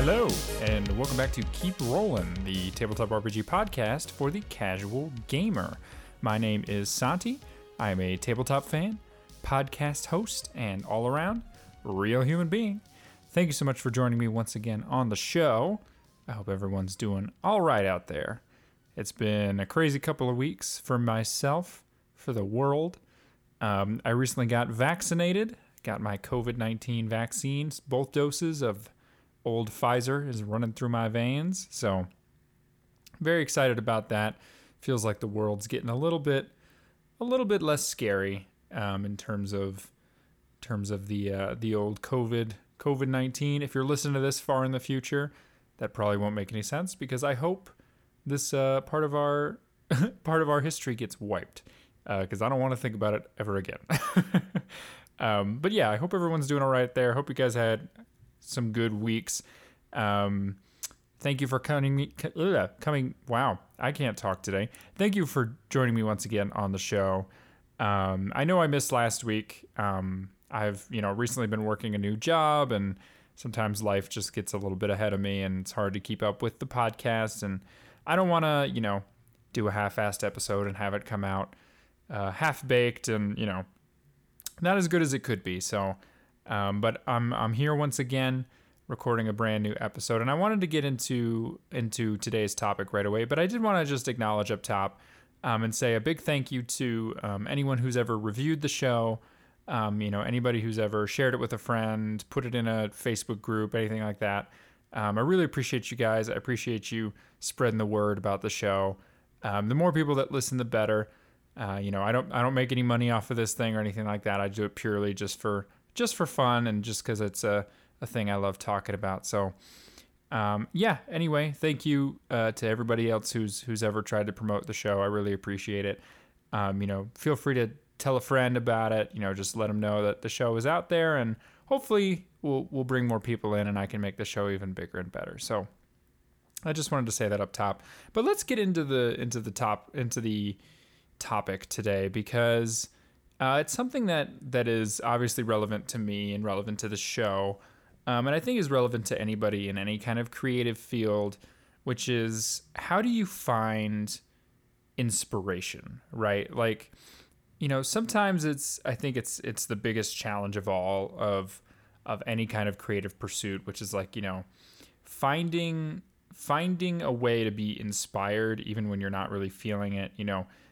Hello, and welcome back to Keep Rolling, the tabletop RPG podcast for the casual gamer. My name is Santi. I am a tabletop fan, podcast host, and all-around real human being. Thank you so much for joining me once again on the show. I hope everyone's doing all right out there. It's been a crazy couple of weeks for myself, for the world. I recently got vaccinated, got my COVID-19 vaccines, both doses of old Pfizer is running through my veins, so very excited about that. Feels like the world's getting a little bit less scary in terms of the old COVID-19. If you're listening to this far in the future, that probably won't make any sense because I hope this part of our history gets wiped because I don't want to think about it ever again. But yeah, I hope everyone's doing all right there. Hope you guys had some good weeks. Thank you for coming. Wow, I can't talk today. Thank you for joining me once again on the show. I know I missed last week. I've recently been working a new job, and sometimes life just gets a little bit ahead of me, and it's hard to keep up with the podcast. And I don't want to do a half-assed episode and have it come out half-baked and not as good as it could be. So. But I'm here once again, recording a brand new episode, and I wanted to get into today's topic right away. But I did want to just acknowledge up top and say a big thank you to anyone who's ever reviewed the show, anybody who's ever shared it with a friend, put it in a Facebook group, anything like that. I really appreciate you guys. I appreciate you spreading the word about the show. The more people that listen, the better. I don't make any money off of this thing or anything like that. I do it purely just for fun and just because it's a thing I love talking about. So anyway, thank you to everybody else who's ever tried to promote the show. I really appreciate it. Feel free to tell a friend about it, just let them know that the show is out there, and hopefully we'll bring more people in and I can make the show even bigger and better. So I just wanted to say that up top. But let's get into the topic today, because it's something that is obviously relevant to me and relevant to the show, and I think is relevant to anybody in any kind of creative field, which is, how do you find inspiration, right? Like, sometimes I think it's the biggest challenge of all of any kind of creative pursuit, which is like, finding a way to be inspired even when you're not really feeling it,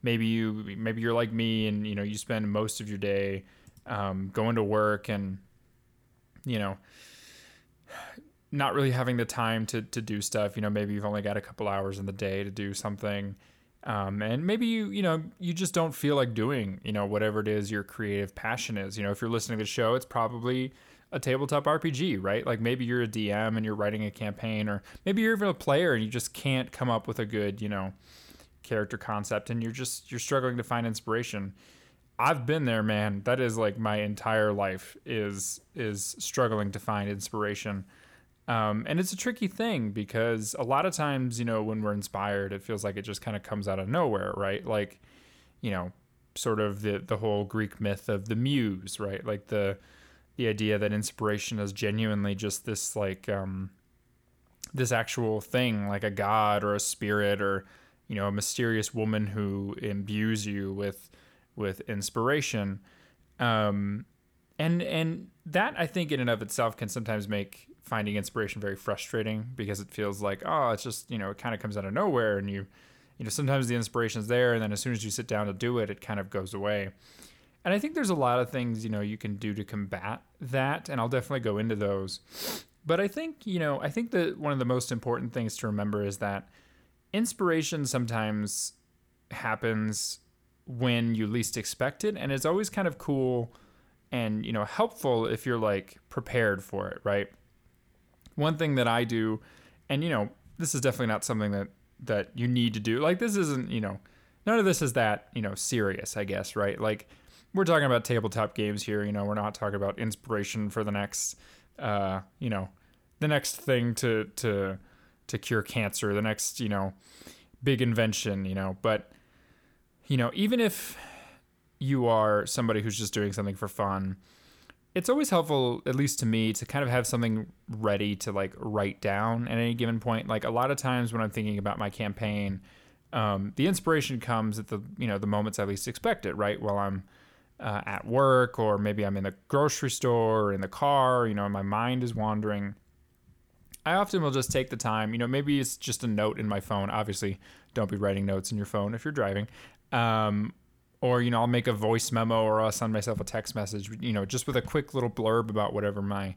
Maybe you're like me, and you spend most of your day going to work and not really having the time to do stuff. Maybe you've only got a couple hours in the day to do something, and maybe you just don't feel like doing whatever it is your creative passion is. If you're listening to the show, it's probably a tabletop RPG, right? Like, maybe you're a DM and you're writing a campaign, or maybe you're even a player and you just can't come up with a good character concept, and you're struggling to find inspiration. I've been there, man. That is like my entire life is struggling to find inspiration, and it's a tricky thing because a lot of times when we're inspired, it feels like it just kind of comes out of nowhere, right? Like sort of the whole Greek myth of the muse, right? Like the idea that inspiration is genuinely just this like this actual thing, like a god or a spirit or a mysterious woman who imbues you with inspiration. And that, I think, in and of itself can sometimes make finding inspiration very frustrating, because it feels like, oh, it's just, it kind of comes out of nowhere, and sometimes the inspiration's there, and then as soon as you sit down to do it, it kind of goes away. And I think there's a lot of things, you can do to combat that, and I'll definitely go into those. But I think that one of the most important things to remember is that inspiration sometimes happens when you least expect it, and it's always kind of cool and helpful if you're like prepared for it, right? One thing that I do, and this is definitely not something that you need to do, like, this isn't none of this is that serious, I guess, right? Like, we're talking about tabletop games here. We're not talking about inspiration for the next the next thing to cure cancer, the next, big invention, but, even if you are somebody who's just doing something for fun, it's always helpful, at least to me, to kind of have something ready to like write down at any given point. Like a lot of times when I'm thinking about my campaign, the inspiration comes at the, you know, the moments I least expect it, right? While I'm at work, or maybe I'm in the grocery store or in the car, you know, and my mind is wandering. I often will just take the time, you know, maybe it's just a note in my phone. Obviously, don't be writing notes in your phone if you're driving. Or, you know, I'll make a voice memo, or I'll send myself a text message, you know, just with a quick little blurb about whatever my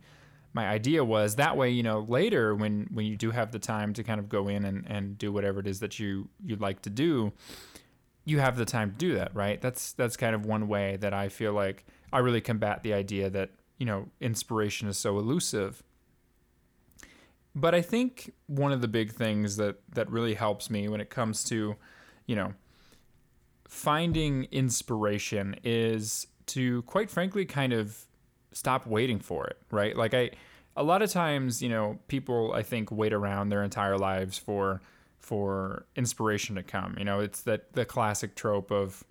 idea was. That way, you know, later when you do have the time to kind of go in and do whatever it is that you'd like to do, you have the time to do that, right? That's kind of one way that I feel like I really combat the idea that, you know, inspiration is so elusive. But I think one of the big things that really helps me when it comes to, you know, finding inspiration is to, quite frankly, kind of stop waiting for it, right? Like a lot of times, you know, people, I think, wait around their entire lives for inspiration to come. You know, it's that the classic trope of,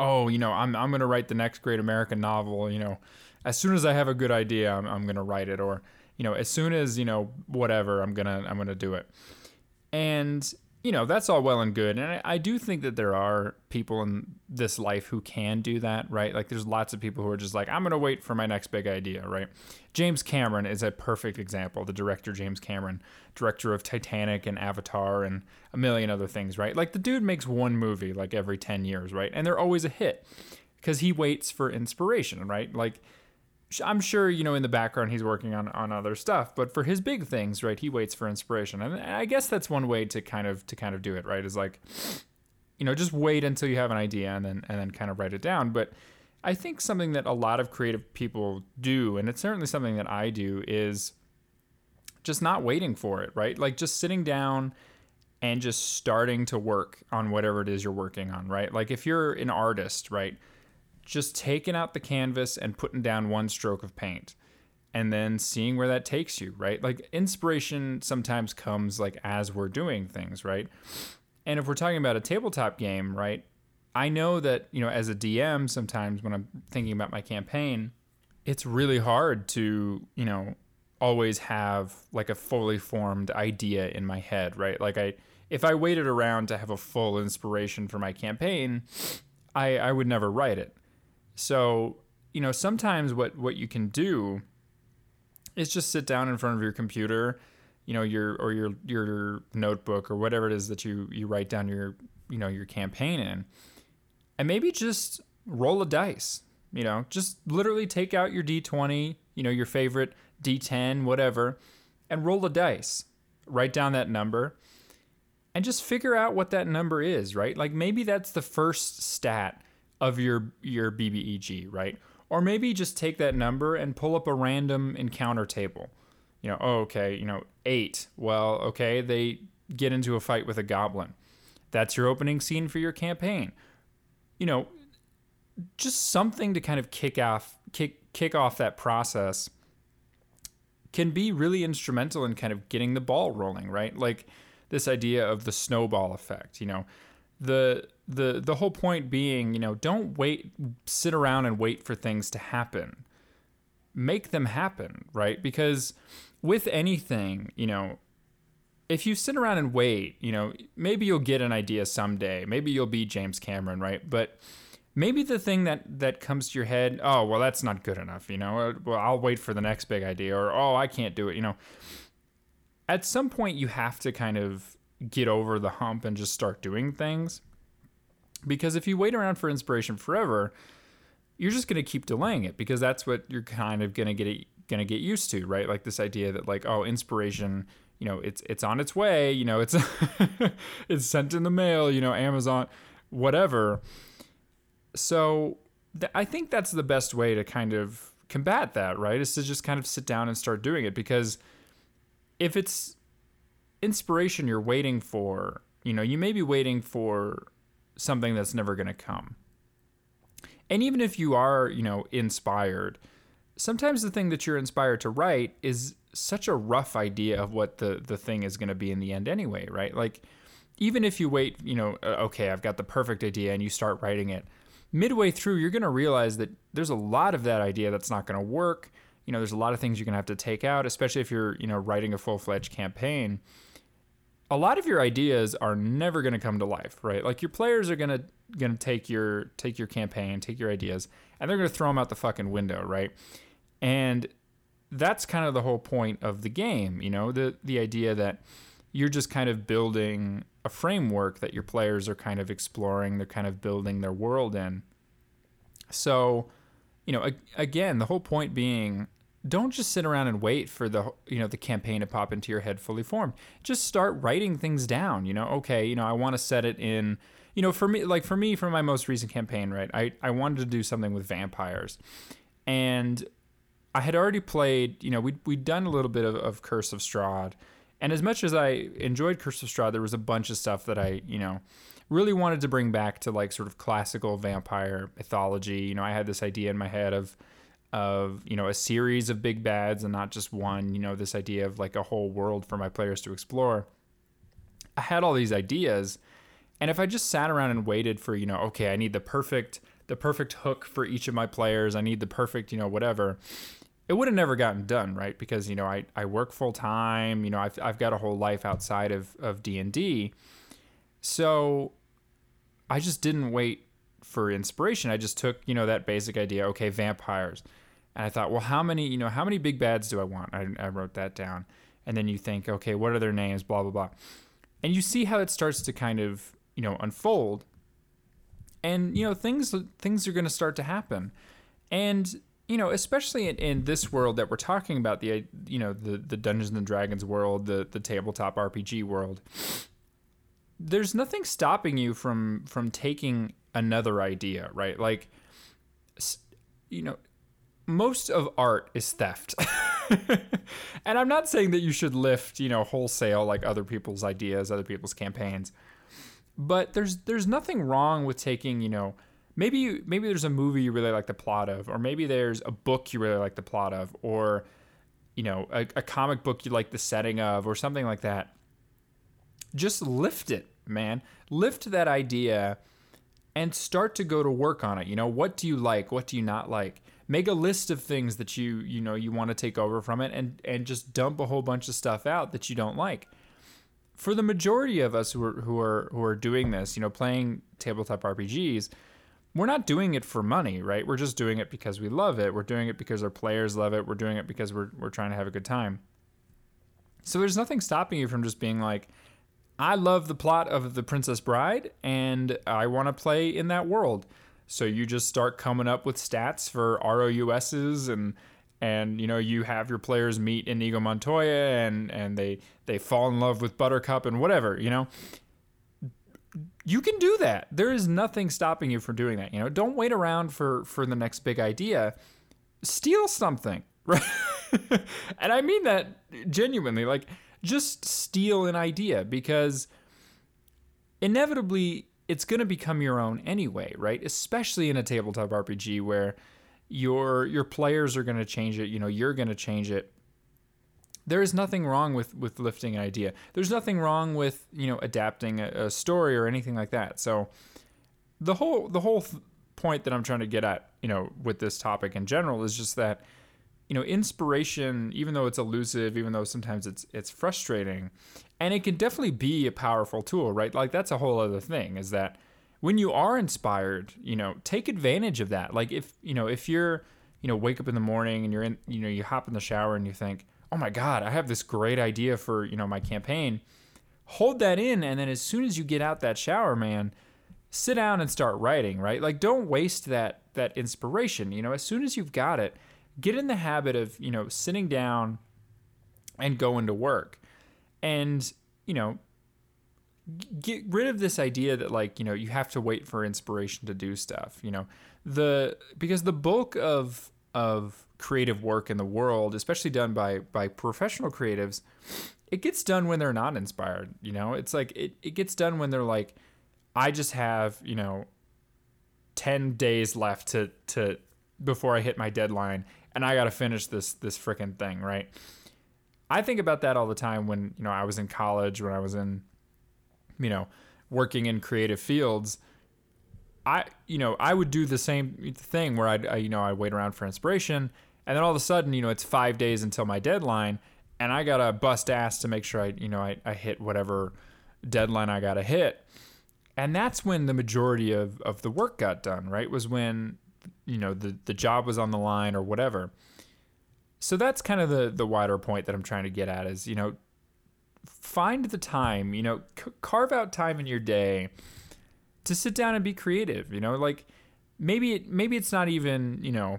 oh, you know, I'm going to write the next great American novel. You know, as soon as I have a good idea, I'm going to write it, or, you know, as soon as, you know, whatever, I'm gonna do it. And, you know, that's all well and good. And I do think that there are people in this life who can do that, right? Like there's lots of people who are just like, I'm gonna wait for my next big idea, right? James Cameron is a perfect example. The director James Cameron, director of Titanic and Avatar and a million other things, right? Like the dude makes one movie like every 10 years, right? And they're always a hit because he waits for inspiration, right? Like I'm sure, you know, in the background he's working on other stuff, but for his big things, right, he waits for inspiration. And I guess that's one way to kind of do it, right, is like, you know, just wait until you have an idea and then kind of write it down. But I think something that a lot of creative people do, and it's certainly something that I do, is just not waiting for it, right? Like just sitting down and just starting to work on whatever it is you're working on, right? Like if you're an artist, right, just taking out the canvas and putting down one stroke of paint and then seeing where that takes you, right? Like inspiration sometimes comes like as we're doing things, right? And if we're talking about a tabletop game, right? I know that, you know, as a DM, sometimes when I'm thinking about my campaign, it's really hard to, you know, always have like a fully formed idea in my head, right? Like if I waited around to have a full inspiration for my campaign, I would never write it. So, you know, sometimes what you can do is just sit down in front of your computer, you know, your notebook or whatever it is that you write down your, you know, your campaign in, and maybe just roll a dice, you know, just literally take out your D20, you know, your favorite D10, whatever, and roll a dice, write down that number and just figure out what that number is, right? Like maybe that's the first stat of your BBEG, right? Or maybe just take that number and pull up a random encounter table. You know, oh, okay, you know, 8. Well, okay, they get into a fight with a goblin. That's your opening scene for your campaign. You know, just something to kind of kick off that process can be really instrumental in kind of getting the ball rolling, right? Like this idea of the snowball effect, you know, the whole point being, you know, don't sit around and wait for things to happen. Make them happen, right? Because with anything, you know, if you sit around and wait, you know, maybe you'll get an idea someday. Maybe you'll be James Cameron, right? But maybe the thing that comes to your head, oh, well, that's not good enough, you know, well, I'll wait for the next big idea, or, oh, I can't do it, you know. At some point you have to kind of get over the hump and just start doing things. Because if you wait around for inspiration forever, you're just going to keep delaying it, because that's what you're kind of going to get used to, right? Like this idea that like, oh, inspiration, you know, it's on its way, you know, it's it's sent in the mail, you know, Amazon, whatever. So I think that's the best way to kind of combat that, right? Is to just kind of sit down and start doing it, because if it's inspiration you're waiting for, you know, you may be waiting for something that's never going to come. And even if you are, you know, inspired, sometimes the thing that you're inspired to write is such a rough idea of what the thing is going to be in the end anyway, right? Like, even if you wait, you know, okay, I've got the perfect idea, and you start writing it, midway through, you're going to realize that there's a lot of that idea that's not going to work. You know, there's a lot of things you're going to have to take out, especially if you're, you know, writing a full-fledged campaign. A lot of your ideas are never going to come to life, right? Like, your players are going to take your campaign, take your ideas, and they're going to throw them out the fucking window, right? And that's kind of the whole point of the game, you know, the idea that you're just kind of building a framework that your players are kind of exploring, they're kind of building their world in. So, you know, again, the whole point being, don't just sit around and wait for the, you know, the campaign to pop into your head fully formed. Just start writing things down, you know, okay, you know, I want to set it in, you know, for me, for my most recent campaign, right, I wanted to do something with vampires. And I had already played, you know, we'd done a little bit of Curse of Strahd. And as much as I enjoyed Curse of Strahd, there was a bunch of stuff that I, you know, really wanted to bring back to, like, sort of classical vampire mythology. You know, I had this idea in my head of, you know, a series of big bads and not just one, you know, this idea of, like, a whole world for my players to explore. I had all these ideas. And if I just sat around and waited for, you know, okay, I need the perfect hook for each of my players, I need the perfect, you know, whatever, it would have never gotten done, right? Because, you know, I work full time, you know, I've got a whole life outside of D&D. So I just didn't wait for inspiration. I just took, you know, that basic idea, okay, vampires. And I thought, well, how many big bads do I want? I wrote that down. And then you think, okay, what are their names, blah, blah, blah. And you see how it starts to kind of, you know, unfold. And, you know, things are going to start to happen. And, you know, especially in this world that we're talking about, the, you know, the Dungeons and Dragons world, the tabletop RPG world, there's nothing stopping you from taking another idea, right? Like, you know, most of art is theft. And I'm not saying that you should lift, you know, wholesale, like, other people's ideas, other people's campaigns. But there's nothing wrong with taking, you know, maybe there's a movie you really like the plot of, or maybe there's a book you really like the plot of, or, you know, a comic book you like the setting of, or something like that. Just lift it, man. Lift that idea and start to go to work on it. You know, what do you like? What do you not like? Make a list of things that you know, you want to take over from it, and just dump a whole bunch of stuff out that you don't like. For the majority of us who are doing this, you know, playing tabletop RPGs, we're not doing it for money, right? We're just doing it because we love it. We're doing it because our players love it. We're doing it because we're trying to have a good time. So there's nothing stopping you from just being like, I love the plot of The Princess Bride, and I want to play in that world. So you just start coming up with stats for ROUSs, and you know, you have your players meet Inigo Montoya, and they fall in love with Buttercup and whatever, you know. You can do that. There is nothing stopping you from doing that. You know, don't wait around for the next big idea. Steal something, right? And I mean that genuinely. Like, just steal an idea, because inevitably it's going to become your own anyway, right? Especially in a tabletop RPG where your players are going to change it. You know, you're going to change it. There is nothing wrong with lifting an idea. There's nothing wrong with, you know, adapting a story or anything like that. So the whole point that I'm trying to get at, you know, with this topic in general is just that, you know, inspiration, even though it's elusive, even though sometimes it's frustrating, and it can definitely be a powerful tool, right? Like, that's a whole other thing, is that when you are inspired, you know, take advantage of that. Like, if, you know, if you're, you know, wake up in the morning and you're in, you know, you hop in the shower and you think, oh my God, I have this great idea for, you know, my campaign. Hold that in, and then as soon as you get out that shower, man, sit down and start writing, right? Like, don't waste that inspiration. You know, as soon as you've got it, get in the habit of, you know, sitting down and going to work. And, you know, get rid of this idea that, like, you know, you have to wait for inspiration to do stuff, you know. Because the bulk of creative work in the world, especially done by professional creatives, it gets done when they're not inspired. You know, it's like it gets done when they're like, I just have, you know, 10 days left to before I hit my deadline, and I got to finish this frickin' thing, right? I think about that all the time when, you know, I was in college, when I was in, you know, working in creative fields. I would do the same thing where I wait around for inspiration, and then all of a sudden, it's 5 days until my deadline, and I gotta bust ass to make sure I hit whatever deadline I gotta hit. And that's when the majority of the work got done, right? Was when, the job was on the line or whatever. So that's kind of the wider point that I'm trying to get at is, find the time, carve out time in your day to sit down and be creative, like maybe it's not even,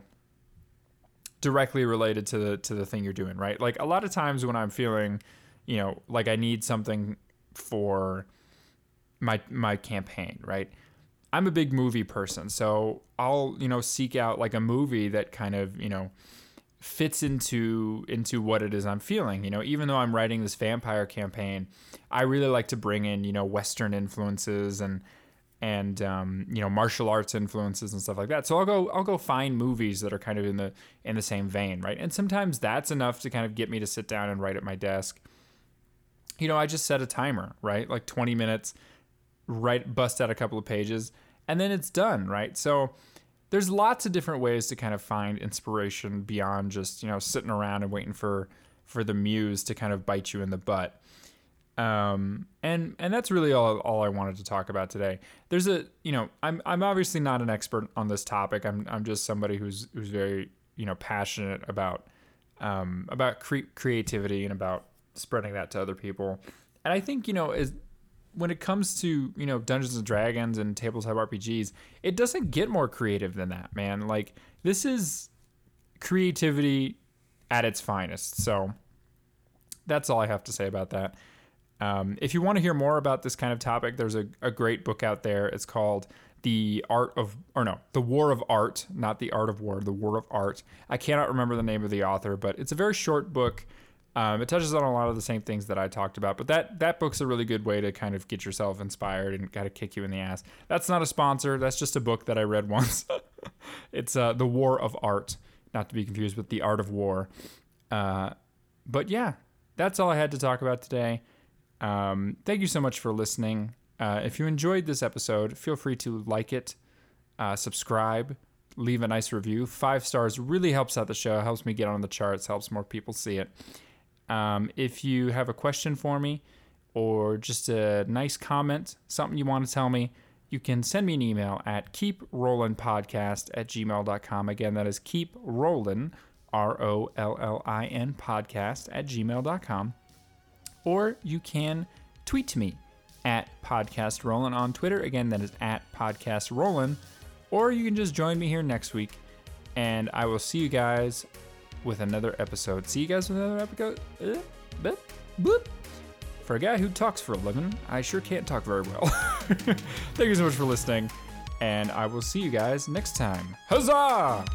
directly related to the thing you're doing, right? Like a lot of times when I'm feeling, like I need something for my campaign, right? I'm a big movie person, so I'll, seek out like a movie that kind of, fits into what it is I'm feeling. Even though I'm writing this vampire campaign, I really like to bring in, Western influences and martial arts influences and stuff like that. So I'll go find movies that are kind of in the same vein, right? And sometimes that's enough to kind of get me to sit down and write at my desk. I just set a timer, right? Like 20 minutes, right? Bust out a couple of pages, and then it's done, right? So there's lots of different ways to kind of find inspiration beyond just, sitting around and waiting for the muse to kind of bite you in the butt. And that's really all I wanted to talk about today. There's I'm obviously not an expert on this topic. I'm just somebody who's very, passionate about creativity and about spreading that to other people. And I think, when it comes to, Dungeons and Dragons and tabletop RPGs, it doesn't get more creative than that, man. Like this is creativity at its finest. So that's all I have to say about that. If you want to hear more about this kind of topic, there's a great book out there. It's called The War of Art, not The Art of War, The War of Art. I cannot remember the name of the author, but it's a very short book. It touches on a lot of the same things that I talked about, but that book's a really good way to kind of get yourself inspired and kind of kick you in the ass. That's not a sponsor. That's just a book that I read once. It's The War of Art, not to be confused with The Art of War. But yeah, that's all I had to talk about today. Thank you so much for listening. If you enjoyed this episode, feel free to like it, subscribe, leave a nice review. 5 stars really helps out the show, helps me get on the charts, helps more people see it. If you have a question for me or just a nice comment, something you want to tell me, you can send me an email at keeprollin.podcast@gmail.com. Again, that is keeprollin, ROLLIN, podcast@gmail.com. Or you can tweet to me at Podcast Rollin on Twitter. Again, that is at Podcast Rollin. Or you can just join me here next week, and I will see you guys with another episode. For a guy who talks for a living, I sure can't talk very well. Thank you so much for listening, and I will see you guys next time. Huzzah!